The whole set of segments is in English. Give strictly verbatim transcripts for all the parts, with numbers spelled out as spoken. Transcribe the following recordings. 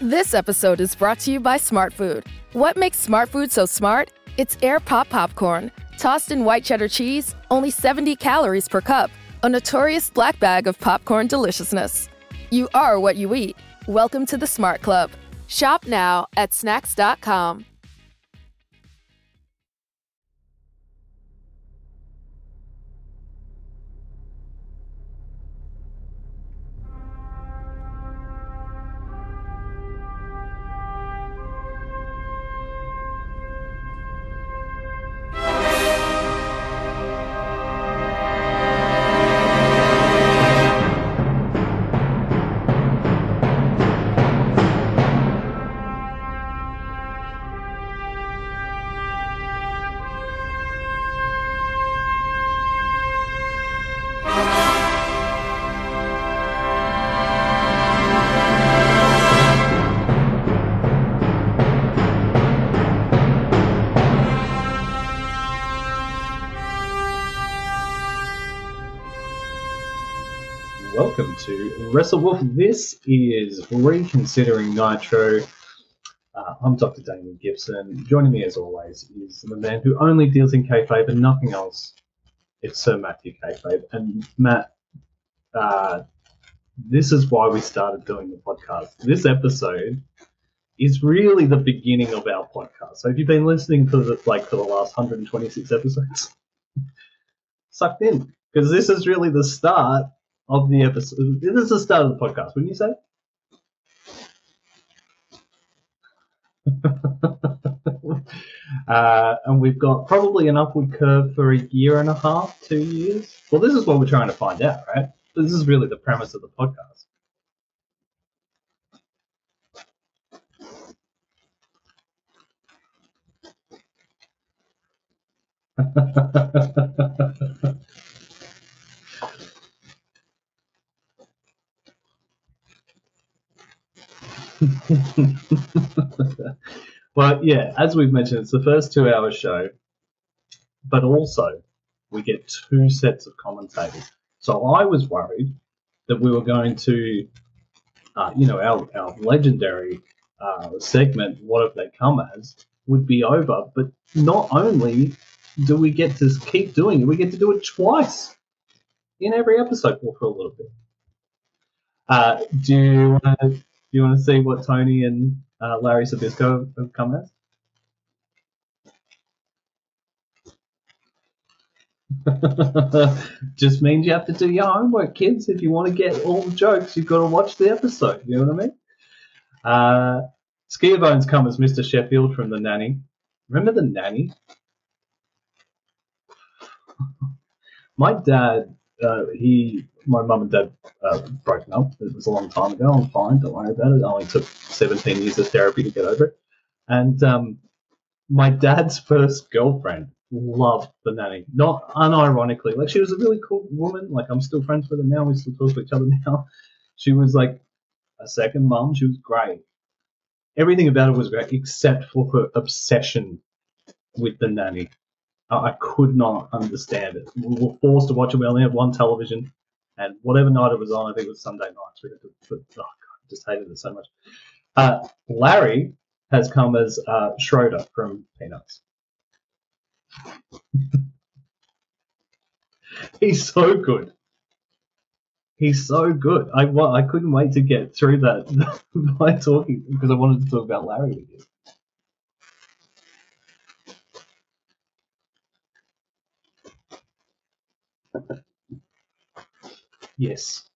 This episode is brought to you by Smartfood. What makes Smartfood so smart? It's Air Pop popcorn, tossed in white cheddar cheese, only seventy calories per cup. A notorious black bag of popcorn deliciousness. You are what you eat. Welcome to the Smart Club. Shop now at snacks dot com. Welcome to WrestleWolf. This is Reconsidering Nitro. Uh, I'm Doctor Damien Gibson. Joining me, as always, is the man who only deals in kayfabe and nothing else. It's Sir Matthew Kayfabe. And Matt, uh, this is why we started doing the podcast. This episode is really the beginning of our podcast. So if you've been listening for the, like for the last one hundred twenty-six episodes, sucked in, because this is really the start of the episode. This is the start of the podcast, wouldn't you say? uh, and we've got probably an upward curve for a year and a half, two years. Well, this is what we're trying to find out, right? This is really the premise of the podcast. Well, yeah, as we've mentioned, it's the first two-hour show, but also we get two sets of commentators. So I was worried that we were going to, uh, you know, our, our legendary uh, segment, What Have They Come As?, would be over. But not only do we get to keep doing it, we get to do it twice in every episode for a little bit. Uh, do you want to... Do you want to see what Tony and uh, Larry Sabisco have come as? Just means you have to do your homework, kids. If you want to get all the jokes, you've got to watch the episode. You know what I mean? Uh, Skiabone's come as Mister Sheffield from The Nanny. Remember The Nanny? My dad, uh, he... My mum and dad uh, broken up. It was a long time ago. I'm fine. Don't worry about it. It only took seventeen years of therapy to get over it. And um, my dad's first girlfriend loved The Nanny. Not unironically. Like, she was a really cool woman. Like, I'm still friends with her now. We still talk to each other now. She was like a second mum. She was great. Everything about her was great except for her obsession with The Nanny. I, I could not understand it. We were forced to watch it. We only had one television. And whatever night it was on, I think it was Sunday nights. We had to, oh God, I just hated it so much. Uh, Larry has come as uh, Schroeder from Peanuts. He's so good. He's so good. I well, I couldn't wait to get through that by talking because I wanted to talk about Larry with you. Yes.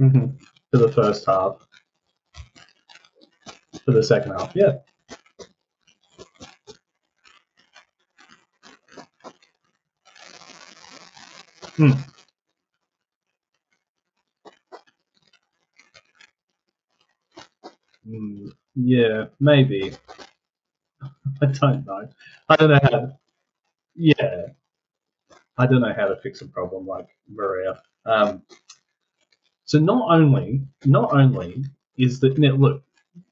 Mm-hmm. For the first half. For the second half, yeah. Mm. Mm, yeah, maybe. I don't know. I don't know how. To, yeah, I don't know how to fix a problem like Maria. Um, so not only, not only is that now look,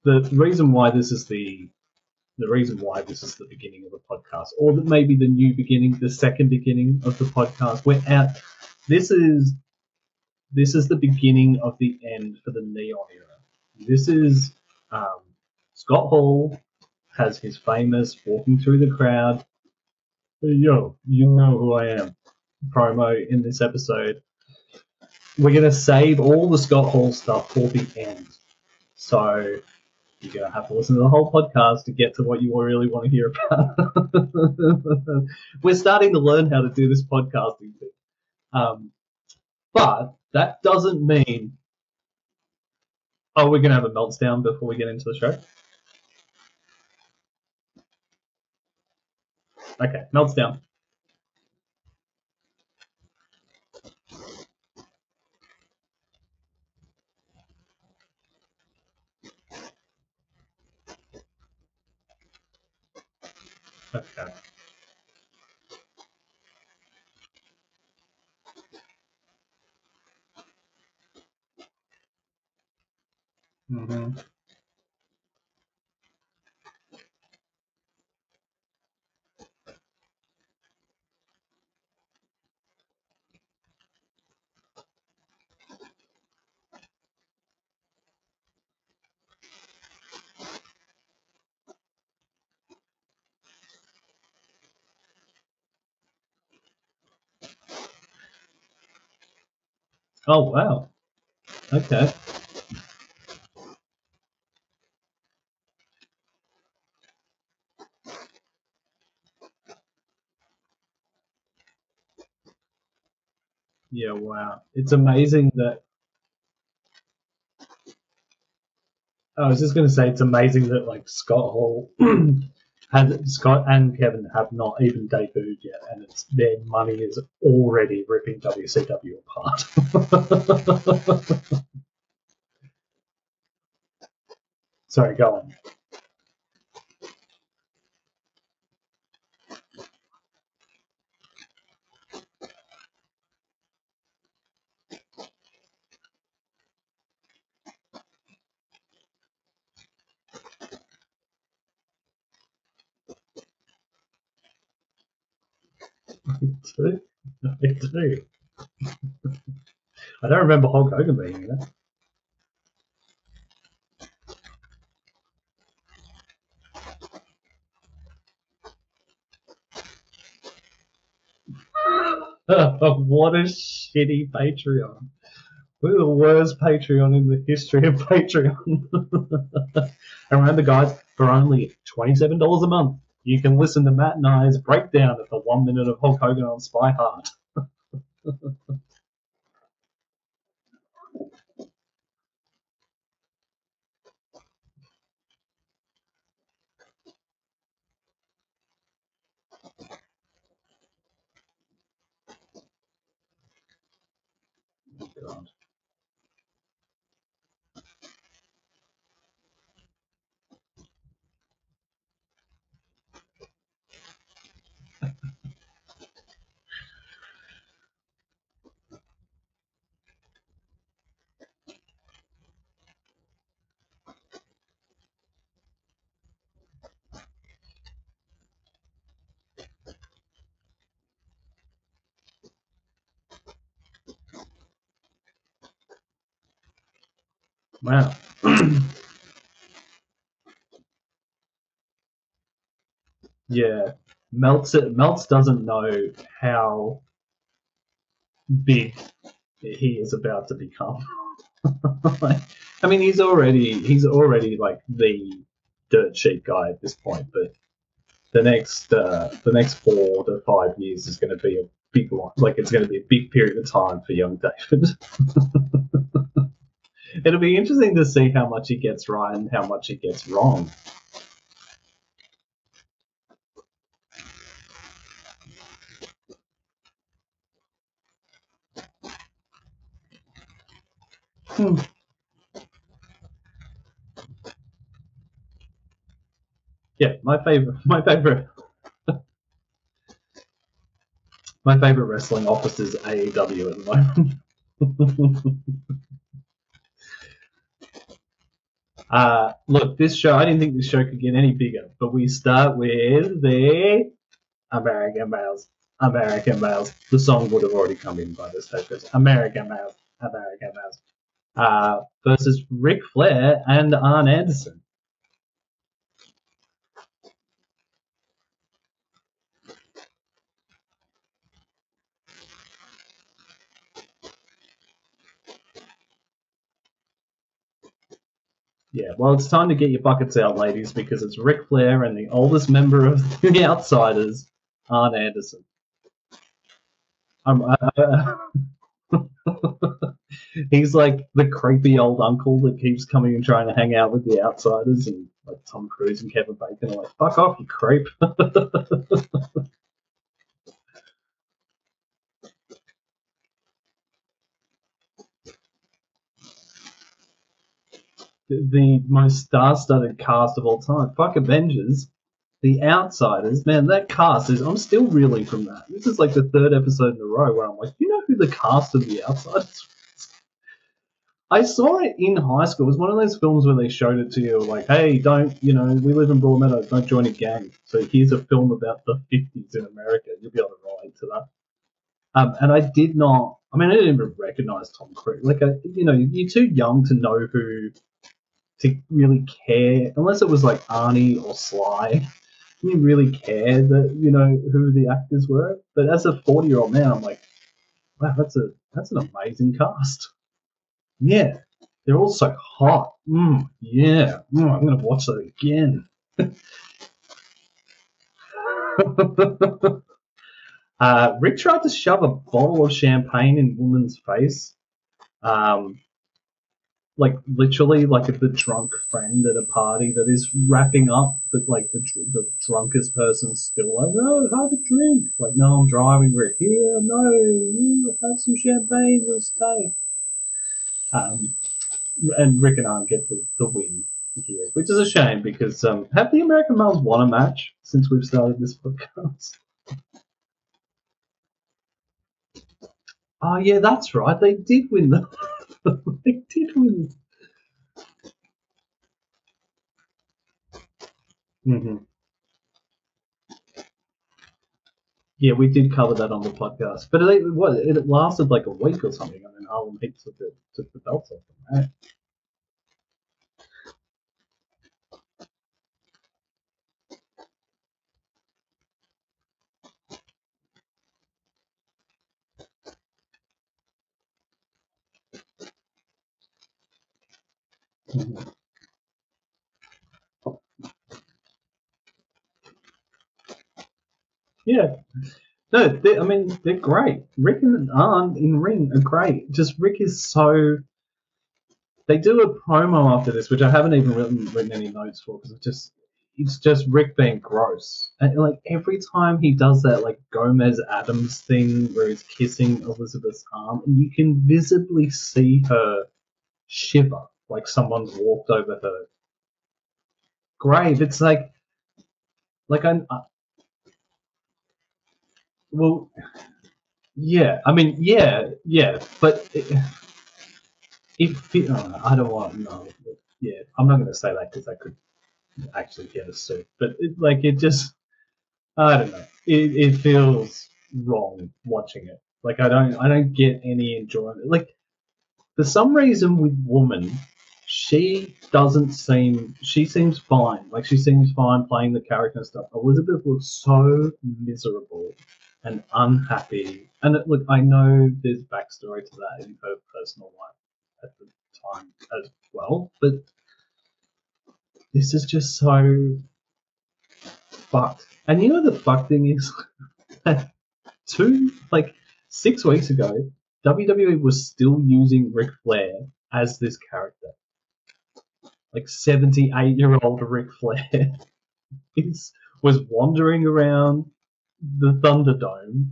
the reason why this is the the reason why this is the beginning of the podcast, or that maybe the new beginning, the second beginning of the podcast. We're out. This is this is the beginning of the end for the Neon era. This is um, Scott Hall has his famous walking through the crowd. Yo, you know who I am. Promo in this episode. We're gonna save all the Scott Hall stuff for the end. So you're going to have to listen to the whole podcast to get to what you really want to hear about. We're starting to learn how to do this podcasting thing. Um, but that doesn't mean, oh, we're going to have a meltdown before we get into the show. Okay, meltdown. Okay. Mm-hmm. Oh, wow. Okay. Yeah, wow. It's amazing that... I was just going to say it's amazing that, like, Scott Hall had... Scott and Kevin have not even debuted yet, and it's, their money is already ripping W C W apart. Sorry, go on. I do. I do. I don't remember Hulk Hogan being in it. What a shitty Patreon. We're the worst Patreon in the history of Patreon. And remember, guys, for only twenty-seven dollars a month, you can listen to Matt and I's breakdown of the one minute of Hulk Hogan on Spy Hard. Oh, God. Wow. Yeah. Melts it Melts doesn't know how big he is about to become. Like, I mean he's already he's already like the dirt sheet guy at this point, but the next uh, the next four to five years is gonna be a big one. Like it's gonna be a big period of time for young David. It'll be interesting to see how much he gets right and how much he gets wrong. Hmm. Yeah, my favorite, my favorite, my favorite wrestling office is A E W at the moment. uh, look, this show, I didn't think this show could get any bigger, but we start with the American Males, American Males. The song would have already come in by this stage. American Males, American Males, uh, versus Ric Flair and Arn Anderson. Yeah, well, it's time to get your buckets out, ladies, because it's Ric Flair and the oldest member of The Outsiders, Arn Anderson. Um, uh, he's like the creepy old uncle that keeps coming and trying to hang out with The Outsiders, and like Tom Cruise and Kevin Bacon are like, fuck off, you creep. The most star-studded cast of all time. Fuck Avengers, The Outsiders. Man, that cast is... I'm still reeling from that. This is like the third episode in a row where I'm like, you know who the cast of The Outsiders was? I saw it in high school. It was one of those films where they showed it to you like, hey, don't, you know, we live in Broadmeadows, don't join a gang. So here's a film about the fifties in America. You'll be able to relate to that. Um, and I did not... I mean, I didn't even recognise Tom Cruise. Like, I, you know, you're too young to know who... to really care, unless it was like Arnie or Sly, you really care that, you know, who the actors were. But as a forty-year-old man, I'm like, wow, that's a that's an amazing cast. Yeah, they're all so hot. Mm, yeah, mm, I'm going to watch that again. uh, Rick tried to shove a bottle of champagne in a woman's face. Um... Like, literally, like, the drunk friend at a party that is wrapping up, but, like, the the drunkest person's still like, oh, have a drink. Like, no, I'm driving, Rick. Here, yeah, no, you have some champagne, you'll stay. Um, and Rick and Arn get the, the win here, which is a shame because um, have the American Males won a match since we've started this podcast? Oh, yeah, that's right. They did win the... They did win. Mm-hmm. Yeah, we did cover that on the podcast, but it what it lasted like a week or something, and then Harlem Heat took the took the belts off them, right? Mm-hmm. Yeah, no, they, I mean they're great. Rick and Arn in ring are great. Just Rick is so. They do a promo after this, which I haven't even written, written any notes for because it's just it's just Rick being gross. And like every time he does that, like Gomez Adams thing where he's kissing Elizabeth's arm, and you can visibly see her shiver. Like someone's walked over her grave. It's like, like I'm, uh, well, yeah. I mean, yeah, yeah. But it, if it, oh, I don't want, no, yeah. I'm not going to say that because I could actually get a suit. But it, like, it just, I don't know. It it feels wrong watching it. Like I don't, I don't get any enjoyment. Like for some reason with women. She doesn't seem... She seems fine. Like, she seems fine playing the character and stuff. Elizabeth looks so miserable and unhappy. And, it, look, I know there's backstory to that in her personal life at the time as well, but this is just so fucked. And you know the fucked thing is that two... Like, six weeks ago, W W E was still using Ric Flair as this character. Like seventy-eight-year-old Ric Flair is, was wandering around the Thunderdome,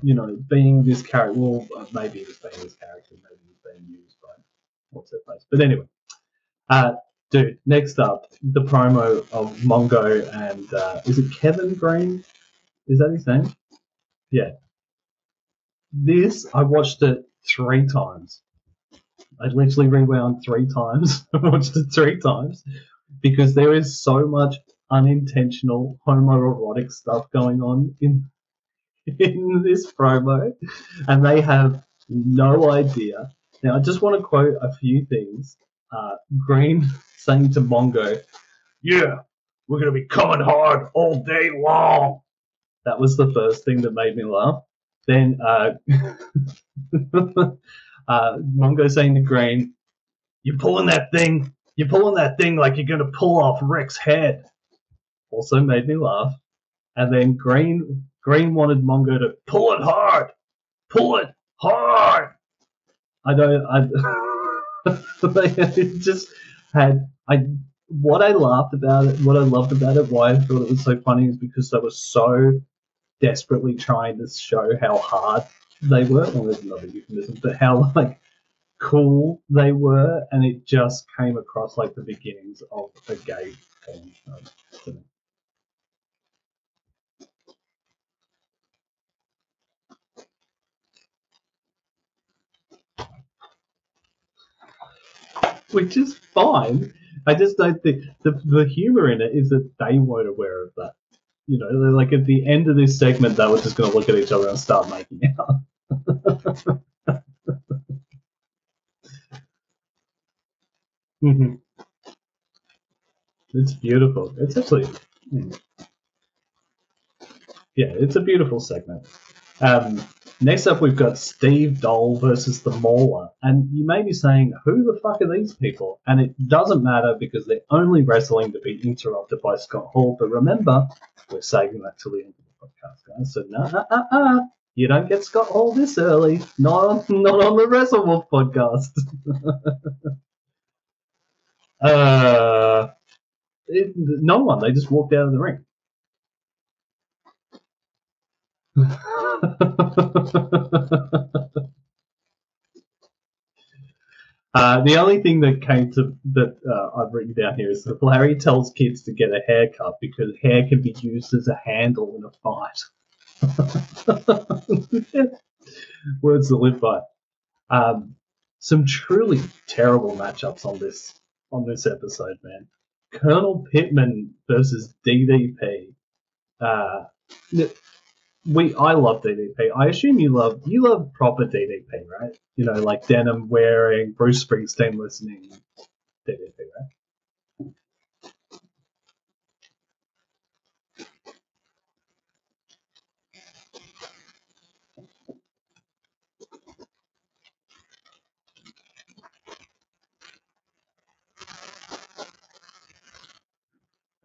you know, being this character. Well, maybe it was being this character, maybe it was being used by what's their place. But anyway, uh, dude, next up, the promo of Mongo and uh, is it Kevin Greene? Is that his name? Yeah. This, I watched it three times. I literally rewound three times. I watched it three times because there is so much unintentional homoerotic stuff going on in in this promo, and they have no idea. Now, I just want to quote a few things. Uh, Greene saying to Mongo, "Yeah, we're going to be coming hard all day long." That was the first thing that made me laugh. Then uh, uh, Mongo saying to Greene, "You're pulling that thing. You're pulling that thing like you're going to pull off Ric's head." Also made me laugh. And then Greene Greene wanted Mongo to pull it hard, pull it hard. I don't. I it just had I. What I laughed about it, what I loved about it, why I thought it was so funny, is because they were so desperately trying to show how hard they were. Well, there's another euphemism, but how like cool they were, and it just came across like the beginnings of a gay thing. Um, Which is fine. I just don't think the the humor in it is that they weren't aware of that. You know, they're like at the end of this segment, they were just going to look at each other and start making out. mm-hmm. It's beautiful. It's actually, mm. yeah, it's a beautiful segment. Um, next up, we've got Steve Doll versus the Mauler. And you may be saying, who the fuck are these people? And it doesn't matter because they're only wrestling to be interrupted by Scott Hall. But remember, we're saving that till the end of the podcast, guys. So, nah, nah, nah, nah. You don't get Scott Hall this early. Not, not on the WrestleWolf podcast. uh, it, no one. They just walked out of the ring. uh, the only thing that came to that uh, I've written down here is that Larry tells kids to get a haircut because hair can be used as a handle in a fight. Words to live by. Um, some truly terrible matchups on this on this episode, man. Colonel Pittman versus D D P. Uh, n- We, I love D D P. I assume you love you love proper D D P, right? You know, like denim wearing, Bruce Springsteen listening, D D P, right?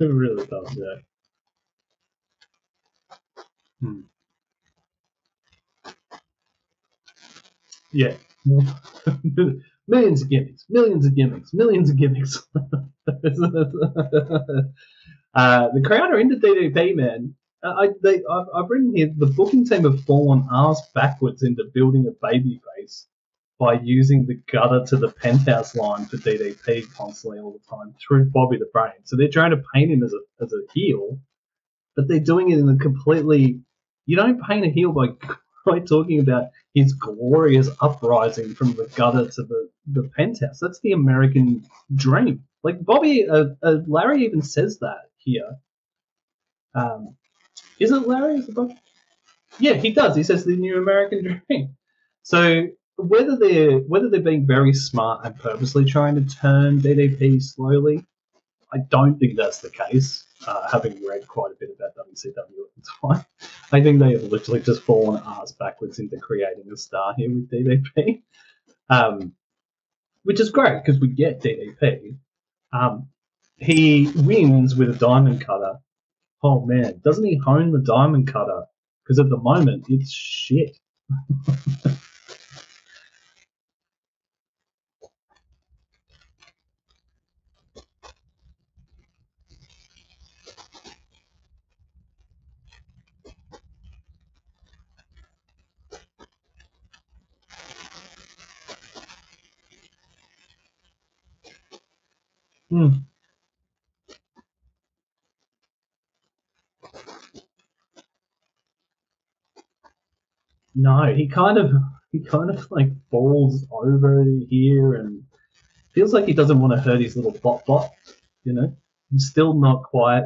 It really does, yeah. Hmm. Yeah. millions of gimmicks, millions of gimmicks, millions of gimmicks. uh, the crowd are into D D P, man. Uh, I, they, I've, I've written here, the booking team have fallen arse backwards into building a baby face by using the gutter to the penthouse line for D D P constantly all the time through Bobby the Brain. So they're trying to paint him as a as a heel, but they're doing it in a completely... You don't paint a heel by, by talking about his glorious uprising from the gutter to the, the penthouse. That's the American dream. Like, Bobby, uh, uh, Larry even says that here. Um, is it Larry? Is it Bobby? Yeah, he does. He says the new American dream. So whether they're, whether they're being very smart and purposely trying to turn D D P slowly, I don't think that's the case, uh, having read quite a bit about W C W at the time. I think they have literally just fallen arse backwards into creating a star here with D D P, um, which is great because we get D D P. Um, he wins with a diamond cutter. Oh, man, doesn't he hone the diamond cutter? Because at the moment, it's shit. Hmm. No, he kind of he kind of like falls over here and feels like he doesn't want to hurt his little bot bot, you know. He's still not quiet.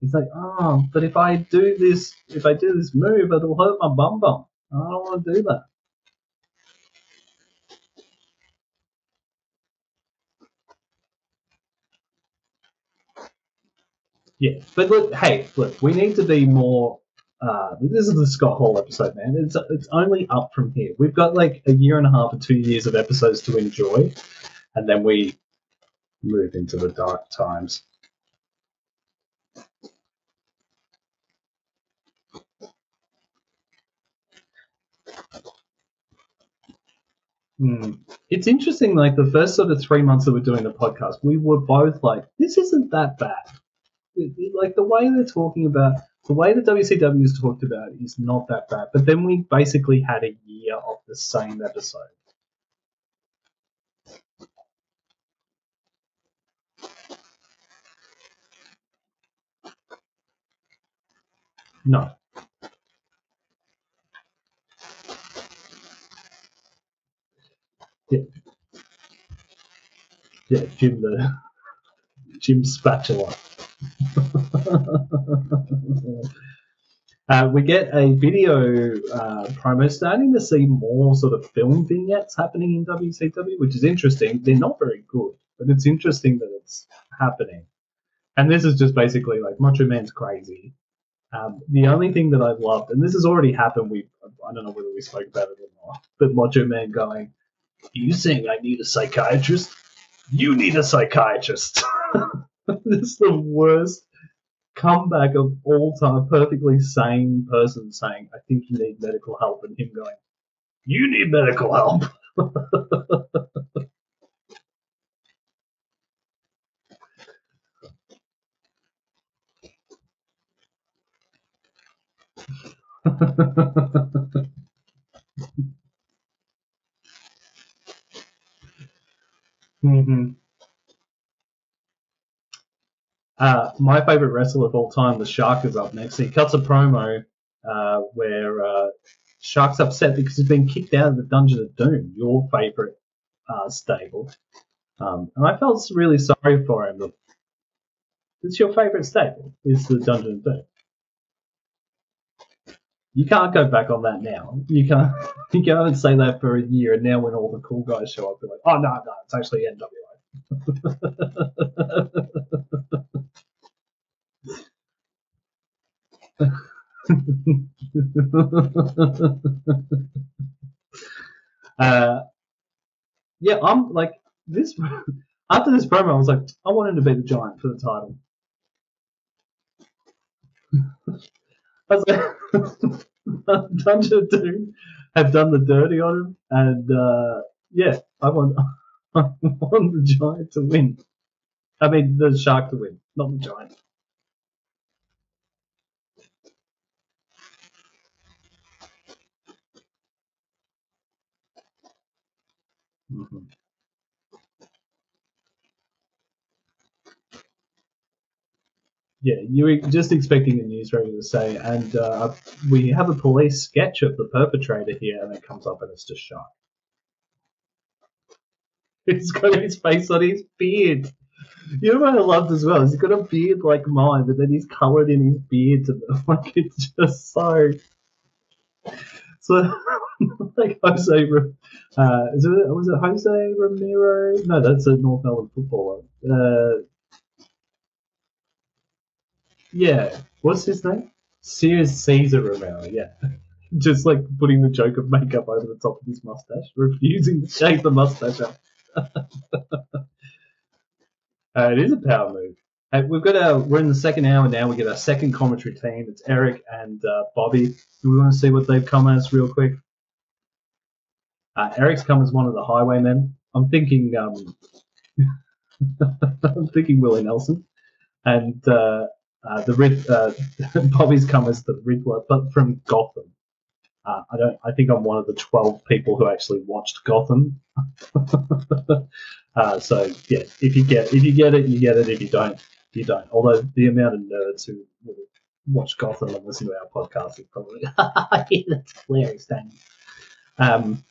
He's like, oh, but if I do this, if I do this move, it'll hurt my bum bum. I don't want to do that. Yeah, but look, hey, look, we need to be more. Uh, this is the Scott Hall episode, man. It's it's only up from here. We've got like a year and a half or two years of episodes to enjoy, and then we move into the dark times. Hmm. It's interesting. Like the first sort of three months that we're doing the podcast, we were both like, "This isn't that bad." It, it, like the way they're talking about, the way the W C W is talked about is not that bad. But then we basically had a year of the same episode. No. Yeah. Yeah, Jim the Jim Spatula. uh, we get a video uh, promo, starting to see more sort of film vignettes happening in W C W, which is interesting. They're not very good, but it's interesting that it's happening. And this is just basically like Macho Man's crazy. Um, the only thing that I've loved, and this has already happened, we I don't know whether we spoke about it or not, but Macho Man going, "Are you saying I need a psychiatrist? You need a psychiatrist." This is the worst comeback of all time. Perfectly sane person saying, "I think you need medical help," and him going, "You need medical help." Mm-hmm. Uh, my favorite wrestler of all time, the Shark, is up next. He cuts a promo uh, where uh, Shark's upset because he's been kicked out of the Dungeon of Doom, your favorite uh, stable. Um, and I felt really sorry for him. But it's your favorite stable, is the Dungeon of Doom. You can't go back on that now. You can't you go and say that for a year, and now when all the cool guys show up, they're like, oh, no, no, it's actually N W A. uh, yeah, I'm like, this. After this promo, I was like, I want him to be the Giant for the title. I was like, Dungeon of Doom have done the dirty on him, and uh, yeah, I want, I want the Giant to win. I mean, the Shark to win, not the Giant. Mm-hmm. Yeah, you were just expecting a newsreader to say, and uh, we have a police sketch of the perpetrator here, and it comes up and it's just Shark. He's got his face on his beard. You know what I loved as well? He's got a beard like mine, but then he's coloured in his beard to the, like, it's just so... So... like Jose, uh, is it, was it Jose Ramiro? No, that's a North Melbourne footballer. Uh, yeah, what's his name? Serious Caesar Romero. Yeah, just like putting the joke of makeup over the top of his mustache, refusing to shave the mustache up. uh, it is a power move. And we've got our, we're in the second hour now. We get our second commentary team. It's Eric and uh, Bobby. Do we want to see what they've come as real quick? Uh, Eric's come as one of the highwaymen. I'm thinking, um, I'm thinking Willie Nelson, and uh, uh, the uh, Bobby's come as the Riddler, but from Gotham. Uh, I don't. I think I'm one of the twelve people who actually watched Gotham. uh, so yeah, if you get if you get it, you get it. If you don't, you don't. Although the amount of nerds who watch Gotham and listen to our podcast is probably yeah, that's hilarious, Damien. Um,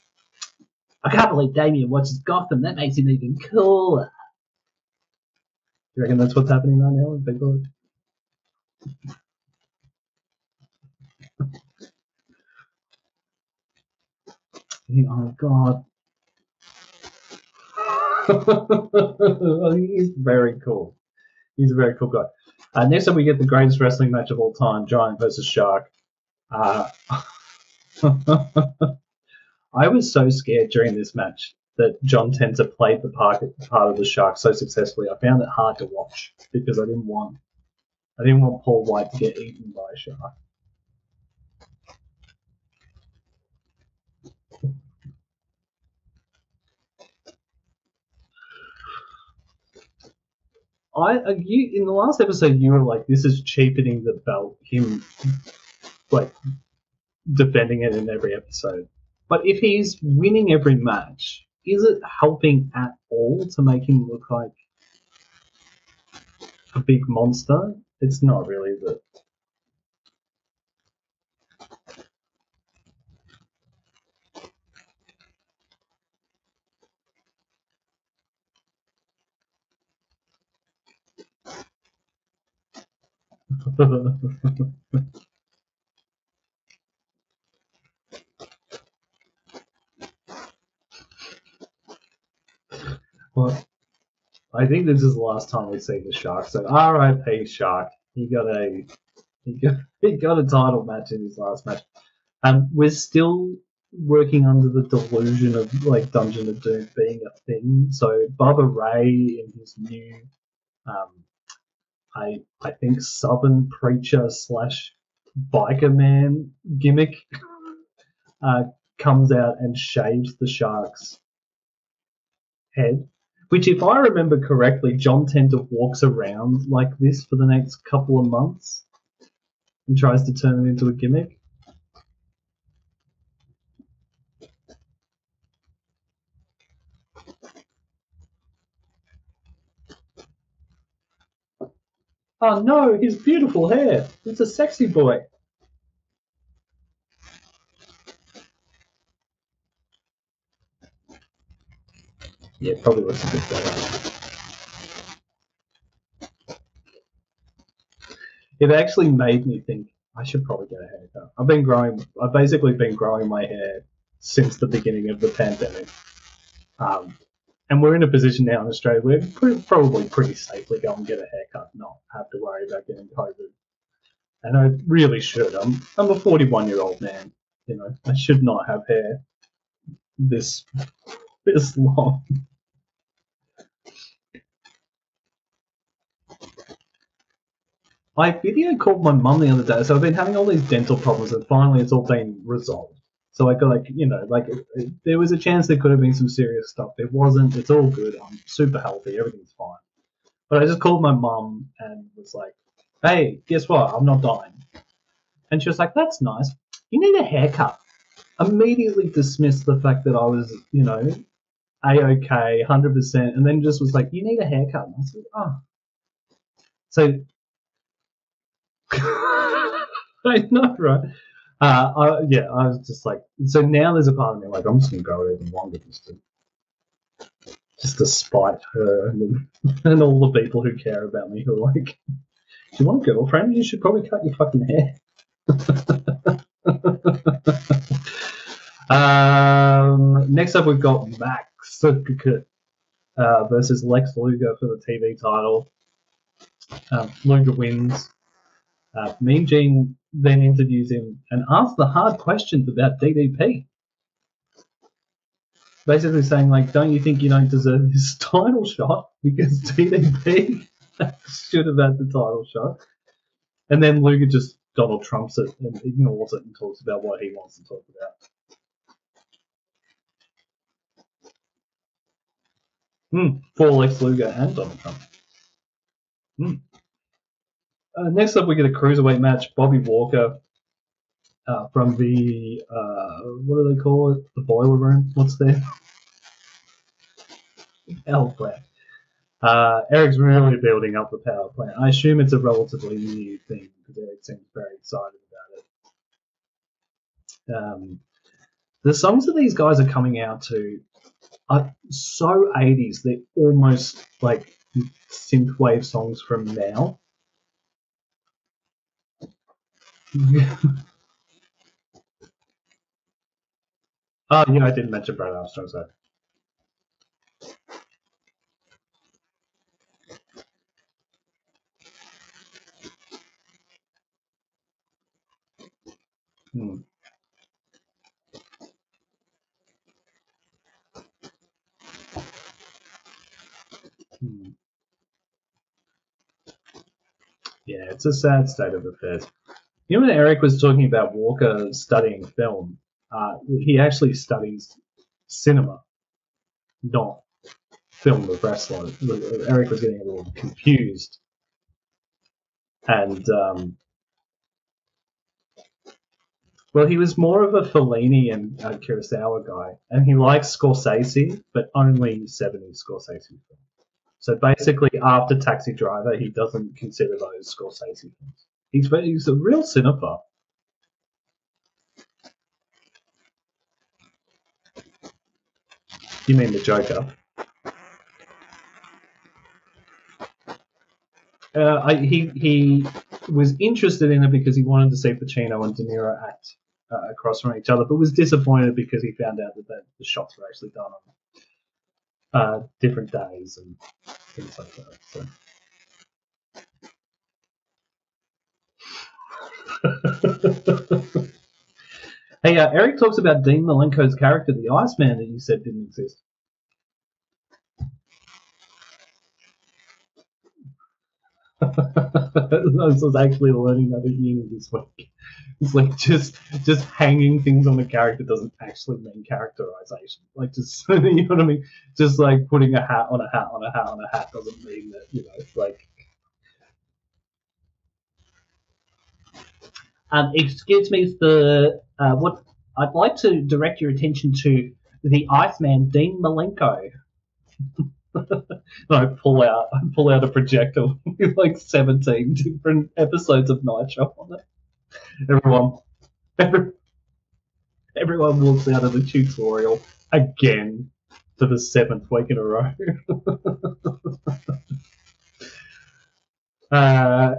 I can't believe Damien watches Gotham. That makes him even cooler. Do you reckon that's what's happening right now with people? Oh, God. He's very cool. He's a very cool guy. Uh, next up, we get the greatest wrestling match of all time, Giant versus Shark. Uh, I was so scared during this match that John Tenzer played the part of the Shark so successfully. I found it hard to watch because I didn't want I didn't want Paul White to get eaten by a shark. I you, in the last episode, you were like, "This is cheapening the belt." Him, like, defending it in every episode. But if he's winning every match, is it helping at all to make him look like a big monster? It's not really, is it? Well, I think this is the last time we see the Shark. So R I P Shark. He got a he got, he got a title match in his last match. Um, we're still working under the delusion of like Dungeon of Doom being a thing. So Bubba Ray in his new um. I I think Southern preacher slash biker man gimmick uh, comes out and shaves the Shark's head, which, if I remember correctly, John Tenter walks around like this for the next couple of months and tries to turn it into a gimmick. Oh no, his beautiful hair. It's a sexy boy. Yeah, probably looks a bit better. It actually made me think I should probably get a haircut. I've been growing I've basically been growing my hair since the beginning of the pandemic. Um And we're in a position now in Australia where we're probably pretty safely go and get a haircut, not have to worry about getting COVID. And I really should. I'm I'm a forty-one-year-old man. You know, I should not have hair this this long. I video called my mum the other day, so I've been having all these dental problems, and finally it's all been resolved. So I got like, you know, like it, it, there was a chance there could have been some serious stuff. There wasn't. It's all good. I'm super healthy. Everything's fine. But I just called my mum and was like, hey, guess what? I'm not dying. And she was like, that's nice. You need a haircut. Immediately dismissed the fact that I was, you know, A-OK, one hundred percent. And then just was like, you need a haircut. And I was like, oh. So, I know, right? Uh, I, yeah, I was just like, so now there's a part of me like, I'm just going to grow it even longer just to, just to spite her and, and all the people who care about me who are like, do you want a girlfriend? You should probably cut your fucking hair. um, next up, we've got Max uh, versus Lex Luger for the T V title. Um, Luger wins. Uh, Mean Gene then interviews him and asks the hard questions about D D P. Basically saying, like, don't you think you don't deserve this title shot because D D P should have had the title shot? And then Luger just Donald Trumps it and ignores it and talks about what he wants to talk about. Hmm. For Lex Luger and Donald Trump. Hmm. Uh, next up, we get a cruiserweight match: Bobby Walker uh, from the uh, what do they call it? The boiler room. What's that? Power plant. Uh, Eric's really building up the power plant. I assume it's a relatively new thing because Eric seems very excited about it. Um, the songs that these guys are coming out to are so eighties. They're almost like synthwave songs from now. Oh, yeah, I didn't mention Brad Armstrong, so. Hmm. Hmm. Yeah, it's a sad state of affairs. You know, when Eric was talking about Walker studying film, uh, he actually studies cinema, not film of wrestling. Eric was getting a little confused. And, um, well, he was more of a Fellini and uh, Kurosawa guy, and he likes Scorsese, but only seventies Scorsese films. So basically, after Taxi Driver, he doesn't consider those Scorsese films. He's, he's a real cinephile. You mean the Joker? Uh, I, he he was interested in it because he wanted to see Pacino and De Niro act uh, across from each other, but was disappointed because he found out that the, the shots were actually done on uh, different days and things like that. So. Hey, uh, Eric talks about Dean Malenko's character, the Iceman, that you said didn't exist. I was actually learning that at uni this week. It's like just just hanging things on the character doesn't actually mean characterization. Like just you know what I mean? Just like putting a hat on a hat on a hat on a hat doesn't mean that, you know, it's like. Um, excuse me for uh, what I'd like to direct your attention to the Iceman, Dean Malenko. I pull out, I pull out a projector with like seventeen different episodes of Nitro on it. Everyone, every, everyone walks out of the tutorial again for the seventh week in a row. Uh,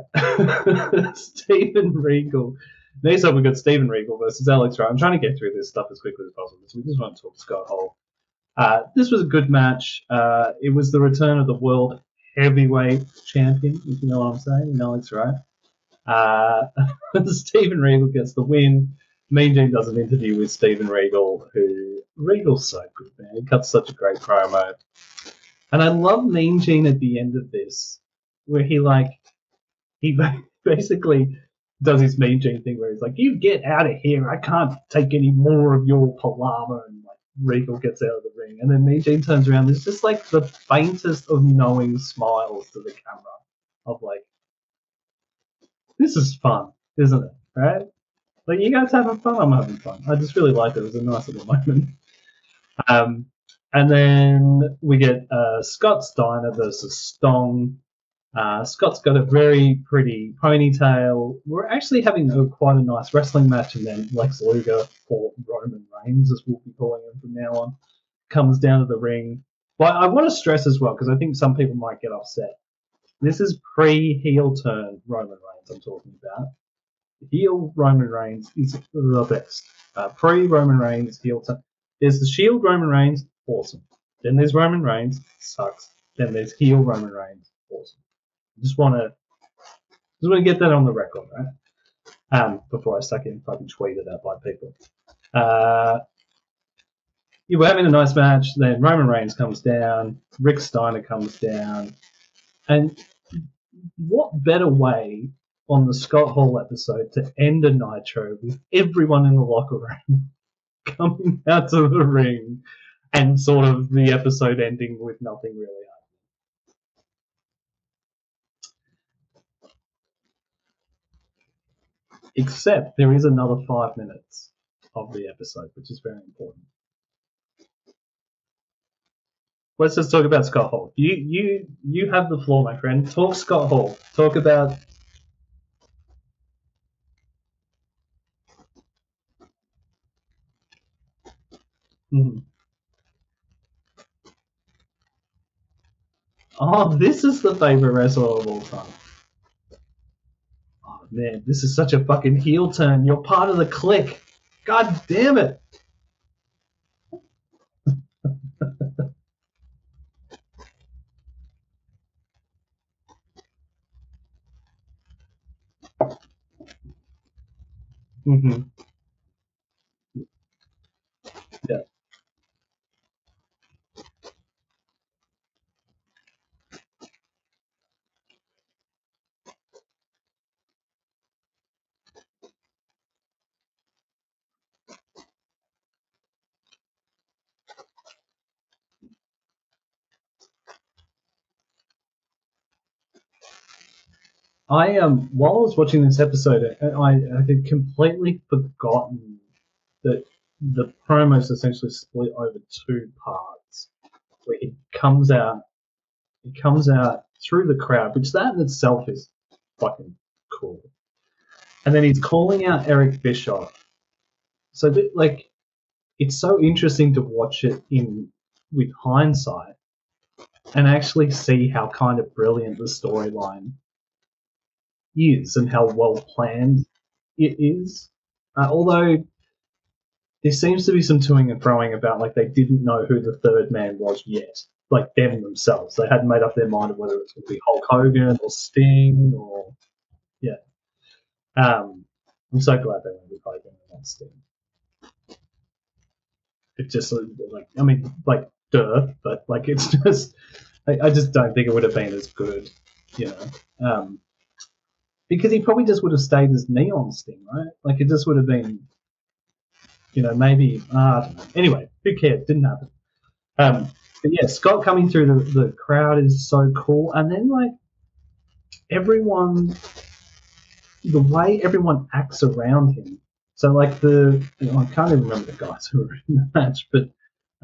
Steven Regal. Next up, we've got Steven Regal versus Alex Wright. I'm trying to get through this stuff as quickly as possible, so we just want to talk Scott Hall. Uh, this was a good match. Uh, it was the return of the world heavyweight champion, if you know what I'm saying, and Alex Wright. Uh, Steven Regal gets the win. Mean Gene does an interview with Steven Regal, who Regal's so good, man. He cuts such a great promo. And I love Mean Gene at the end of this, where he, like, he basically does his Mean Gene thing where he's like, you get out of here. I can't take any more of your palaver. And, like, Regal gets out of the ring. And then Mean Gene turns around. There's just, like, the faintest of knowing smiles to the camera of, like, this is fun, isn't it? Right? Like, you guys having fun? I'm having fun. I just really liked it. It was a nice little moment. Um, and then we get uh, Scott Steiner versus Stong. Uh, Scott's got a very pretty ponytail. We're actually having a, quite a nice wrestling match, and then Lex Luger, or Roman Reigns, as we'll be calling him from now on, comes down to the ring. But I want to stress as well, because I think some people might get upset. This is pre-heel turn Roman Reigns I'm talking about. Heel Roman Reigns is the best. Uh, pre-Roman Reigns, heel turn. There's the Shield Roman Reigns, awesome. Then there's Roman Reigns, sucks. Then there's heel Roman Reigns, awesome. Just want to just want to get that on the record, right? Um, before I start getting fucking tweeted at by people. Uh, you were having a nice match. Then Roman Reigns comes down. Rick Steiner comes down. And what better way on the Scott Hall episode to end a Nitro with everyone in the locker room coming out to the ring and sort of the episode ending with nothing really. Except there is another five minutes of the episode, which is very important. Let's just talk about Scott Hall. You you you have the floor, my friend. Talk Scott Hall. Talk about mm. Oh, this is the favorite wrestler of all time. Oh man, this is such a fucking heel turn. You're part of the clique. God damn it. Mm-hmm. Yeah. I um while I was watching this episode, I, I had completely forgotten that the promos essentially split over two parts. Where it comes out, it comes out through the crowd, which that in itself is fucking cool. And then he's calling out Eric Bischoff. So that, like, it's so interesting to watch it in with hindsight and actually see how kind of brilliant the storyline is and how well planned it is. Uh, although there seems to be some toing and froing about like they didn't know who the third man was yet, like them themselves. They hadn't made up their mind of whether it was going to be Hulk Hogan or Sting or yeah. Um, I'm so glad they went with Hogan and not Sting. It just like I mean like duh, but like it's just I, I just don't think it would have been as good, you know. Um, Because he probably just would have stayed as Neon Sting, right? Like, it just would have been, you know, maybe, uh, I don't know. Anyway, who cares? Didn't happen. Um, but, yeah, Scott coming through the, the crowd is so cool. And then, like, everyone, the way everyone acts around him. So, like, the, you know, I can't even remember the guys who were in the match, but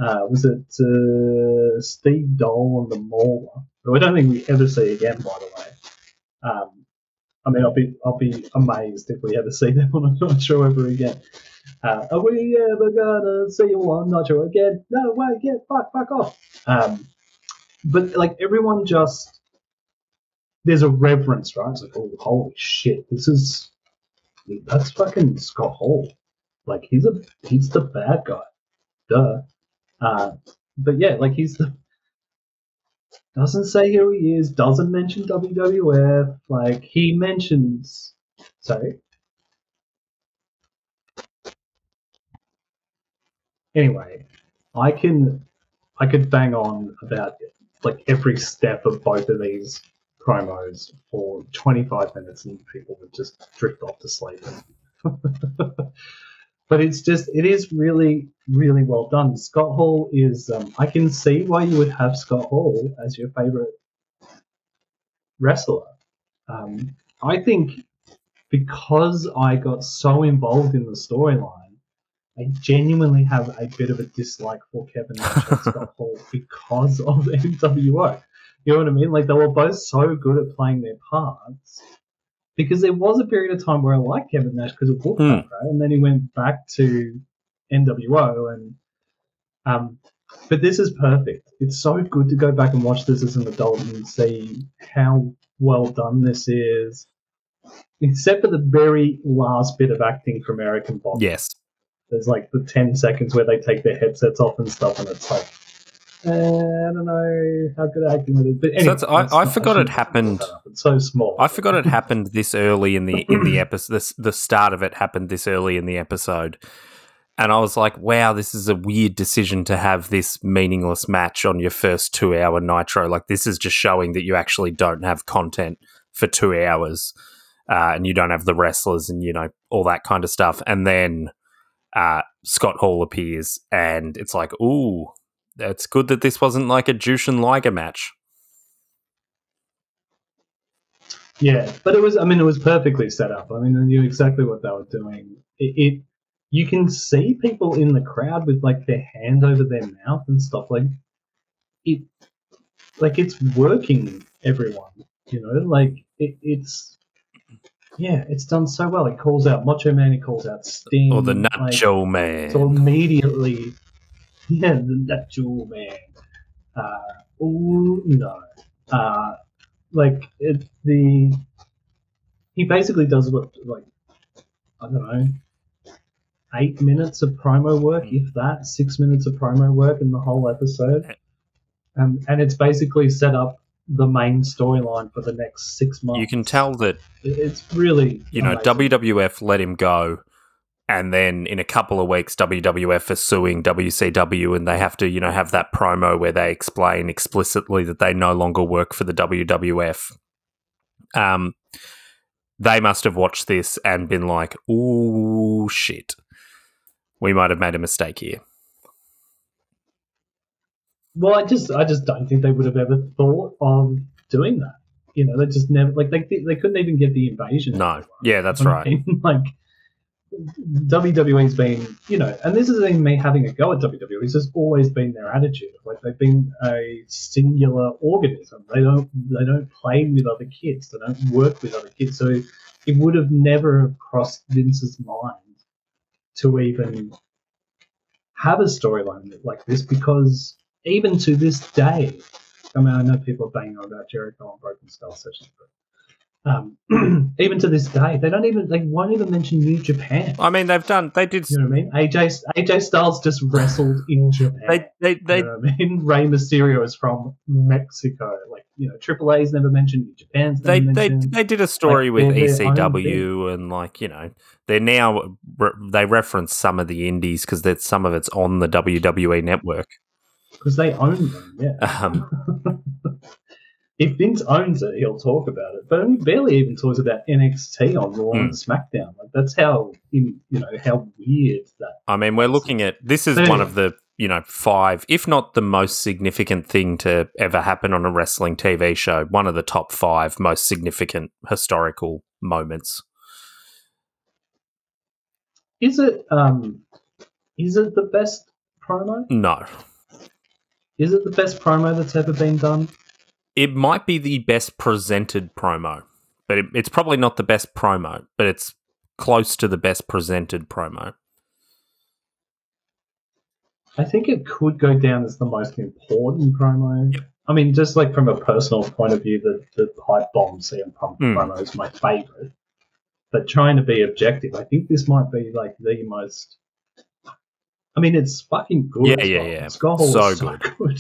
uh, was it uh, Steve Doll and the Mauler, who I don't think we ever see again, by the way. Um, I mean, I'll be I'll be amazed if we ever see them on a Nitro ever again. Uh, are we ever gonna see you on Nitro again? No way! Get fuck fuck off. Um, but like everyone, just there's a reverence, right? It's like, oh, holy shit! This is that's fucking Scott Hall. Like he's a he's the bad guy. Duh. Uh, but yeah, like he's the doesn't say who he is, doesn't mention W W F, like, he mentions... Sorry. Anyway, I can... I could bang on about, like, every step of both of these promos for twenty-five minutes and people would just drift off to sleep. But it's just... It is really, really well done. Scott Hall is... Um, I can see why you would have Scott Hall as your favourite wrestler. Um, I think because I got so involved in the storyline, I genuinely have a bit of a dislike for Kevin and Scott Hall because of N W O. You know what I mean? Like, they were both so good at playing their parts. Because there was a period of time where I liked Kevin Nash because of Wolfpack, mm. right? And then he went back to N W O. and um, But this is perfect. It's so good to go back and watch this as an adult and see how well done this is, except for the very last bit of acting from Eric and Bobby. Yes. There's like the ten seconds where they take their headsets off and stuff, and it's like, uh, I don't know how good acting it is. But anyway, so I, I forgot it happened. It's so small. I forgot it happened this early in the in the episode. This, the start of it happened this early in the episode, and I was like, "Wow, this is a weird decision to have this meaningless match on your first two-hour Nitro. Like, this is just showing that you actually don't have content for two hours, uh, and you don't have the wrestlers and you know all that kind of stuff." And then uh, Scott Hall appears, and it's like, "Ooh." It's good that this wasn't like a Jushin Liger match. Yeah, but it was, I mean, it was perfectly set up. I mean, I knew exactly what they were doing. It, it you can see people in the crowd with, like, their hand over their mouth and stuff. Like, it, like it's working everyone, you know? Like, it, it's, yeah, it's done so well. It calls out Macho Man, it calls out Sting. Or the Nacho like, Man. So immediately, yeah, the Nacho Man. Uh, oh, no. Uh, like, it, the, he basically does what, like, I don't know, eight minutes of promo work, if that, six minutes of promo work in the whole episode. Um, and it's basically set up the main storyline for the next six months. You can tell that it's really, you know, amazing. W W F let him go, and then in a couple of weeks, W W F is suing W C W, and they have to, you know, have that promo where they explain explicitly that they no longer work for the W W F. Um, they must have watched this and been like, "Ooh, shit, we might have made a mistake here." Well, I just, I just don't think they would have ever thought of doing that. You know, they just never, like, they, they couldn't even get the invasion. No, yeah, that's right. I mean, like, W W E's been, you know, and this isn't me having a go at W W E. It's just always been their attitude. Like, they've been a singular organism. They don't, they don't play with other kids. They don't work with other kids. So it would have never have crossed Vince's mind to even have a storyline like this, because even to this day, I mean, I know people are banging on about Jericho and Broken Skull sessions, but um, even to this day, they don't even, they won't even mention New Japan. I mean, they've done, they did. You know what I mean? A J, A J Styles just wrestled in Japan. They, they, they, you know what I mean? Rey Mysterio is from Mexico. Like, you know, Triple A's never mentioned, New Japan's never they, mentioned. They, they did a story like, with E C W and, like, you know, they're now, they reference some of the indies because some of it's on the W W E network. Because they own them, yeah. Um, if Vince owns it, he'll talk about it. But he barely even talks about N X T on Raw mm. and SmackDown. Like, that's how, in, you know, how weird that. I mean, we're looking at this is so, one of the, you know, five, if not the most significant thing to ever happen on a wrestling T V show. One of the top five most significant historical moments. Is it? Um, is it the best promo? No. Is it the best promo that's ever been done? It might be the best presented promo, but it, it's probably not the best promo, but it's close to the best presented promo. I think it could go down as the most important promo. Yep. I mean, just like from a personal point of view, the, the Pipe Bomb C M Punk mm. promo is my favourite. But trying to be objective, I think this might be like the most... I mean, it's fucking good. Yeah, yeah, well. yeah. Scott Hall so is so good. good.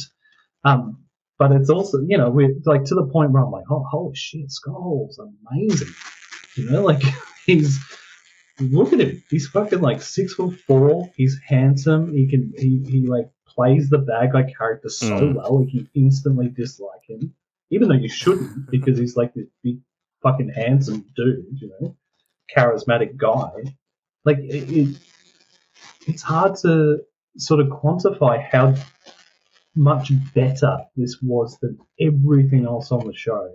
Um, but it's also, you know, we're like to the point where I'm like, oh, holy shit, Scott Hall's amazing. You know, like he's look at him. He's fucking like six foot four. He's handsome. He can he he like plays the bad guy character so mm. well. Like you instantly dislike him, even though you shouldn't, because he's like this big fucking handsome dude. You know, charismatic guy. Like it. it It's hard to sort of quantify how much better this was than everything else on the show,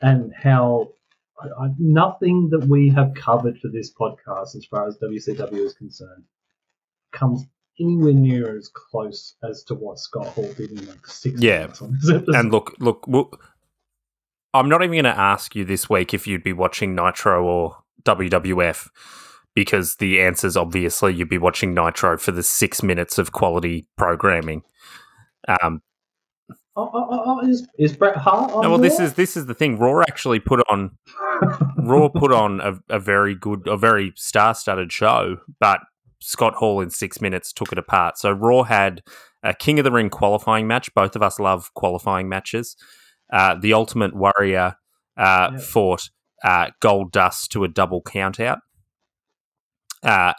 and how I, I, nothing that we have covered for this podcast as far as W C W is concerned comes anywhere near as close as to what Scott Hall did in like six yeah. months on this episode. And look, look, we'll, I'm not even going to ask you this week if you'd be watching Nitro or W W F. Because the answer's obviously you'd be watching Nitro for the six minutes of quality programming. Um, oh, oh, oh, is, is Bret Hart on no, well, there? this is this is the thing. Raw actually put on Raw put on a, a very good, a very star-studded show, but Scott Hall in six minutes took it apart. So Raw had a King of the Ring qualifying match. Both of us love qualifying matches. Uh, the Ultimate Warrior uh, yeah. fought uh, Goldust to a double countout. Uh,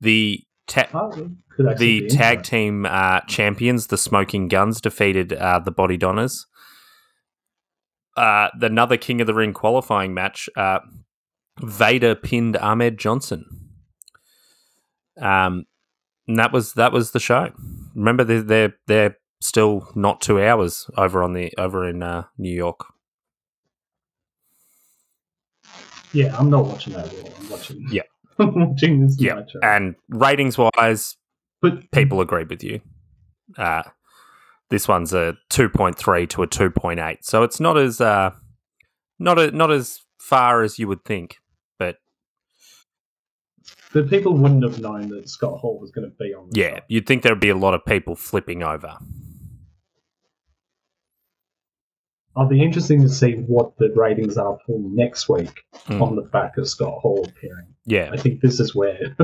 the ta- oh, the tag team uh, champions, the Smoking Guns, defeated uh, the Body Donners. Uh, another King of the Ring qualifying match, uh, Vader pinned Ahmed Johnson. Um, and that was that was the show. Remember, they're they're, they're still not two hours over on the over in uh, New York. Yeah, I'm not watching that Raw. I'm watching. Yeah, I'm watching this. Yeah, Nitro. And ratings-wise, but people agreed with you. Uh, this one's a two point three to a two point eight, so it's not as uh, not a, not as far as you would think. But but people wouldn't have known that Scott Hall was going to be on. Yeah, show. You'd think there'd be a lot of people flipping over. I'll be interested to see what the ratings are for next week mm. on the back of Scott Hall appearing. Yeah. I think this is where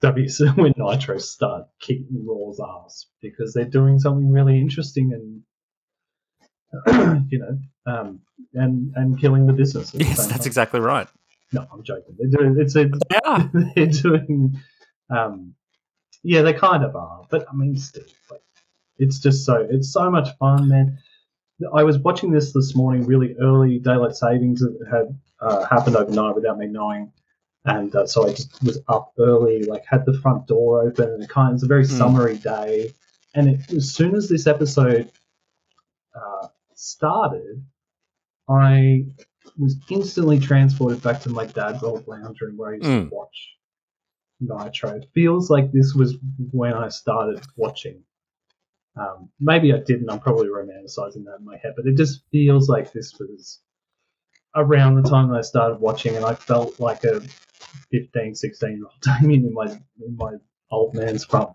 W C W when Nitro start kicking Raw's ass because they're doing something really interesting and, you know, um, and and killing the business. Yes, the that's time. Exactly right. No, I'm joking. They're doing, it's a, they are. They're doing, um, yeah, they kind of are. But, I mean, still, like, it's just so, it's so much fun, man. I was watching this this morning really early. Daylight savings had uh, happened overnight without me knowing. And uh, so I just was up early, like had the front door open. And it kind of, it's a very mm. summery day. And it, as soon as this episode uh, started, I was instantly transported back to my dad's old lounge room where I used mm. to watch Nitro. It feels like this was when I started watching. Um, maybe I didn't. I'm probably romanticizing that in my head, but it just feels like this was around the time that I started watching, and I felt like a fifteen, sixteen-year-old Damien in my in my old man's front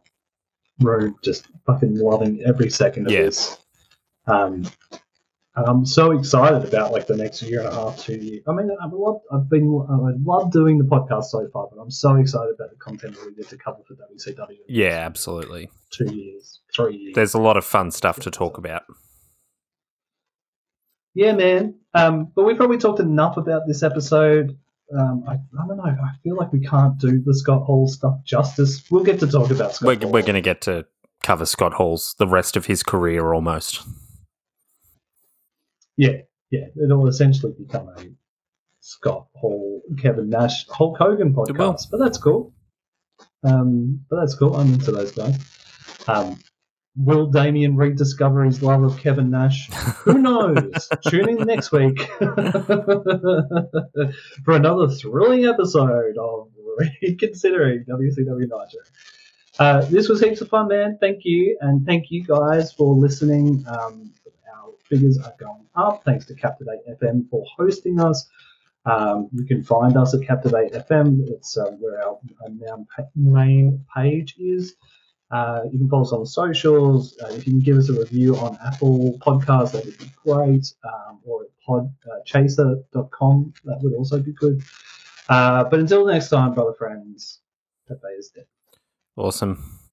room, just fucking loving every second of yeah. this. Um, and I'm so excited about like the next year and a half, two years. I mean, I've loved, I've been, I love doing the podcast so far, but I'm so excited about the content that we get to cover for W C W. Yeah, absolutely. Two years. There's a lot of fun stuff to talk about. Yeah, man. Um, but we probably talked enough about this episode. Um, I, I don't know. I feel like we can't do the Scott Hall stuff justice. We'll get to talk about Scott we're, Hall. We're going to get to cover Scott Hall's, the rest of his career almost. Yeah, yeah. It'll essentially become a Scott Hall, Kevin Nash, Hulk Hogan podcast. But that's cool. Um, but that's cool. I'm into those guys. Um, Will Damien rediscover his love of Kevin Nash? Who knows? Tune in next week for another thrilling episode of Reconsidering W C W Nitro. Uh, this was heaps of fun, man. Thank you. And thank you guys for listening. Um, our figures are going up. Thanks to Captivate F M for hosting us. Um, you can find us at Captivate F M. It's uh, where our, our main page is. Uh, you can follow us on socials. Uh, if you can give us a review on Apple Podcasts, that would be great. Um, or at pod chaser dot com, uh, that would also be good. Uh, but until next time, brother friends, Pepe is dead. Awesome.